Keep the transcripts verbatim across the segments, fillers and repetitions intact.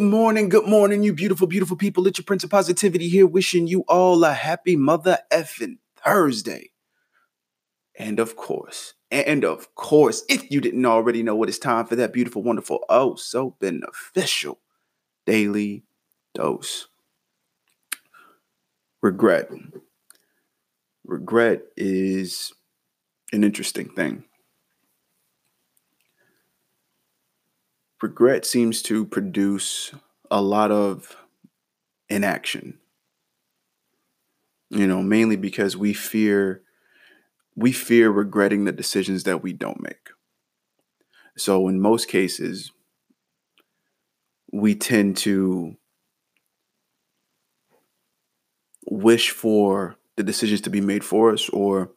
Good morning, good morning, you beautiful, beautiful people. It's your Prince of Positivity here, wishing you all a happy mother effing Thursday. And of course, and of course, if you didn't already know, it is time for that beautiful, wonderful, oh, so beneficial daily dose. Regret. Regret is an interesting thing. Regret seems to produce a lot of inaction, you know, mainly because we fear, we fear regretting the decisions that we don't make. So in most cases, we tend to wish for the decisions to be made for us, or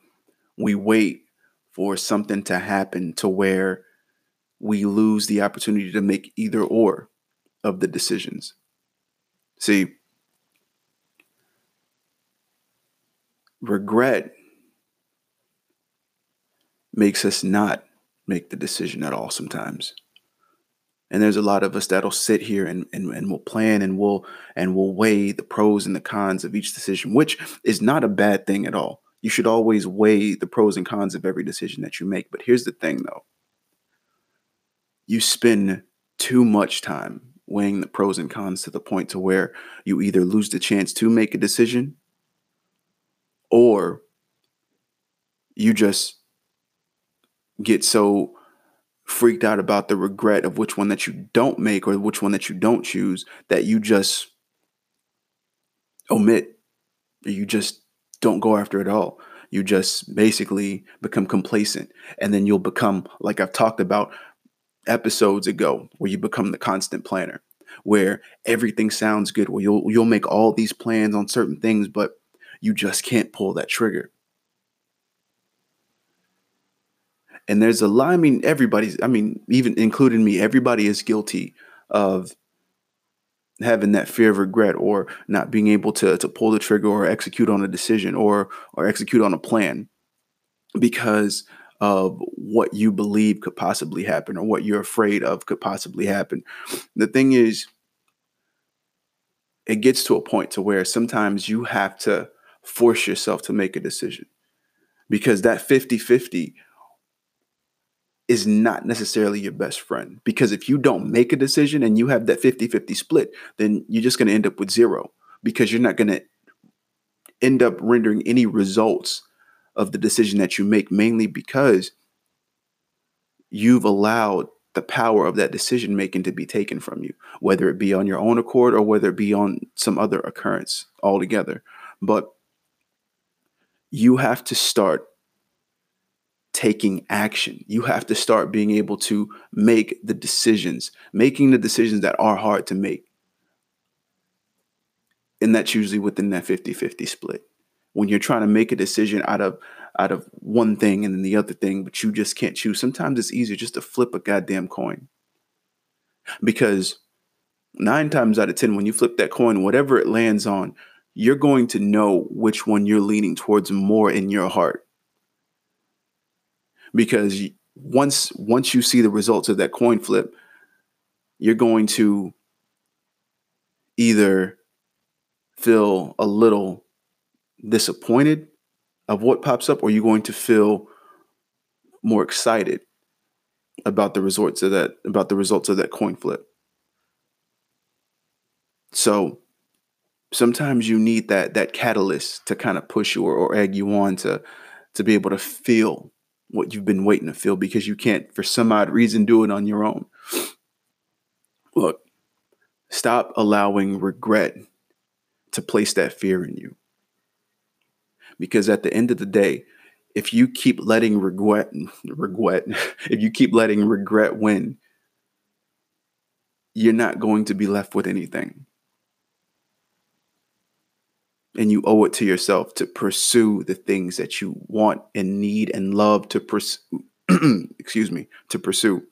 we wait for something to happen to where we lose the opportunity to make either or of the decisions. See, regret makes us not make the decision at all sometimes. And there's a lot of us that'll sit here and, and, and we'll plan and we'll, and we'll weigh the pros and the cons of each decision, which is not a bad thing at all. You should always weigh the pros and cons of every decision that you make. But here's the thing, though. You spend too much time weighing the pros and cons to the point to where you either lose the chance to make a decision or you just get so freaked out about the regret of which one that you don't make or which one that you don't choose that you just omit. You just don't go after it at all. You just basically become complacent, and then you'll become, like I've talked about episodes ago, where you become the constant planner, where everything sounds good, where you'll you'll make all these plans on certain things, but you just can't pull that trigger. And there's a lot, I mean, everybody's, I mean, even including me, everybody is guilty of having that fear of regret or not being able to, to pull the trigger or execute on a decision or or execute on a plan because of what you believe could possibly happen or what you're afraid of could possibly happen. The thing is, it gets to a point to where sometimes you have to force yourself to make a decision because that fifty-fifty is not necessarily your best friend. Because if you don't make a decision and you have that fifty-fifty split, then you're just going to end up with zero because you're not going to end up rendering any results of the decision that you make, mainly because you've allowed the power of that decision making to be taken from you, whether it be on your own accord or whether it be on some other occurrence altogether. But you have to start taking action. You have to start being able to make the decisions, making the decisions that are hard to make. And that's usually within that fifty-fifty split. When you're trying to make a decision out of out of one thing and then the other thing, but you just can't choose. Sometimes it's easier just to flip a goddamn coin. Because nine times out of ten, when you flip that coin, whatever it lands on, you're going to know which one you're leaning towards more in your heart. Because once once you see the results of that coin flip, you're going to either feel a little disappointed of what pops up, or you're going to feel more excited about the results of that, about the results of that coin flip. So sometimes you need that that catalyst to kind of push you or, or egg you on to to be able to feel what you've been waiting to feel because you can't, for some odd reason, do it on your own. Look, stop allowing regret to place that fear in you. Because at the end of the day, if you keep letting regret, regret, if you keep letting regret win, you're not going to be left with anything. And you owe it to yourself to pursue the things that you want and need and love to pursue, excuse me, to pursue.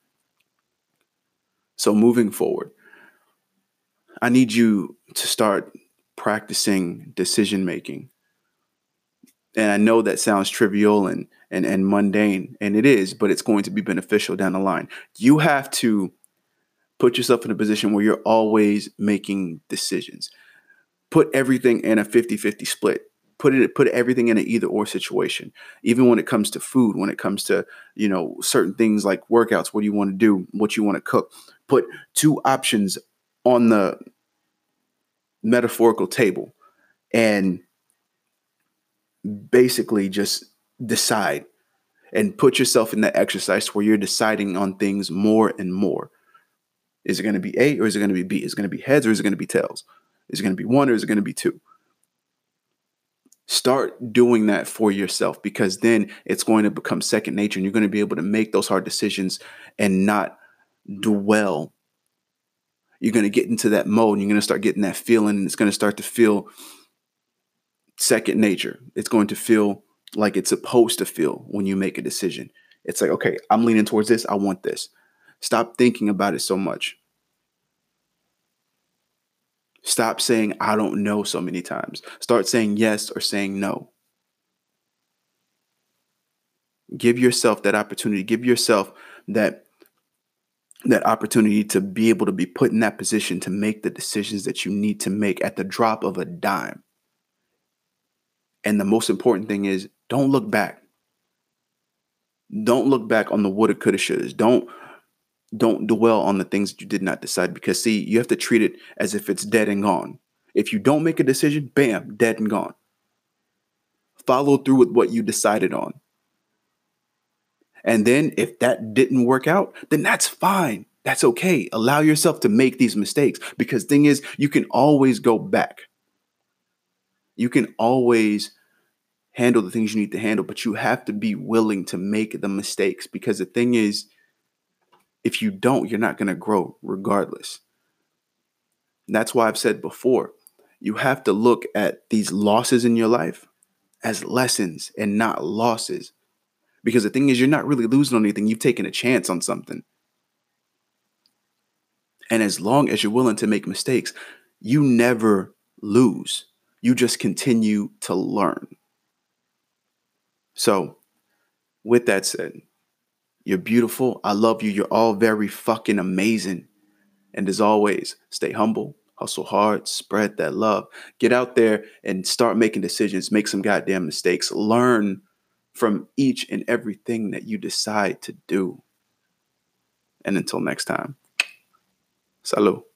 So moving forward, I need you to start practicing decision making. And I know that sounds trivial and, and and mundane, and it is, but it's going to be beneficial down the line. You have to Put yourself in a position where you're always making decisions. Put everything in a fifty-fifty split. Put it, put everything in an either or situation. Even when it comes to food, when it comes to, you know, certain things like workouts, what do you want to do, what you want to cook. Put two options on the metaphorical table and basically just decide and put yourself in that exercise where you're deciding on things more and more. Is it going to be A or is it going to be B? Is it going to be heads or is it going to be tails? Is it going to be one or is it going to be two? Start doing that for yourself, because then it's going to become second nature and you're going to be able to make those hard decisions and not dwell. You're going to get into that mode and you're going to start getting that feeling, and it's going to start to feel second nature. It's going to feel like it's supposed to feel when you make a decision. It's like, okay, I'm leaning towards this. I want this. Stop thinking about it so much. Stop saying, I don't know, so many times. Start saying yes or saying no. Give yourself that opportunity. Give yourself that, that opportunity to be able to be put in that position to make the decisions that you need to make at the drop of a dime. And the most important thing is, don't look back. Don't look back on the woulda, coulda, shouldas. Don't Don't dwell on the things that you did not decide, because, see, you have to treat it as if it's dead and gone. If you don't make a decision, bam, dead and gone. Follow through with what you decided on. And then if that didn't work out, then that's fine. That's okay. Allow yourself to make these mistakes, because thing is, you can always go back. You can always handle the things you need to handle, but you have to be willing to make the mistakes, because the thing is, if you don't, you're not going to grow regardless. And that's why I've said before, you have to look at these losses in your life as lessons and not losses. Because the thing is, you're not really losing on anything. You've taken a chance on something. And as long as you're willing to make mistakes, you never lose. You just continue to learn. So, with that said, you're beautiful. I love you. You're all very fucking amazing. And as always, stay humble, hustle hard, spread that love. Get out there and start making decisions. Make some goddamn mistakes. Learn from each and everything that you decide to do. And until next time, salud.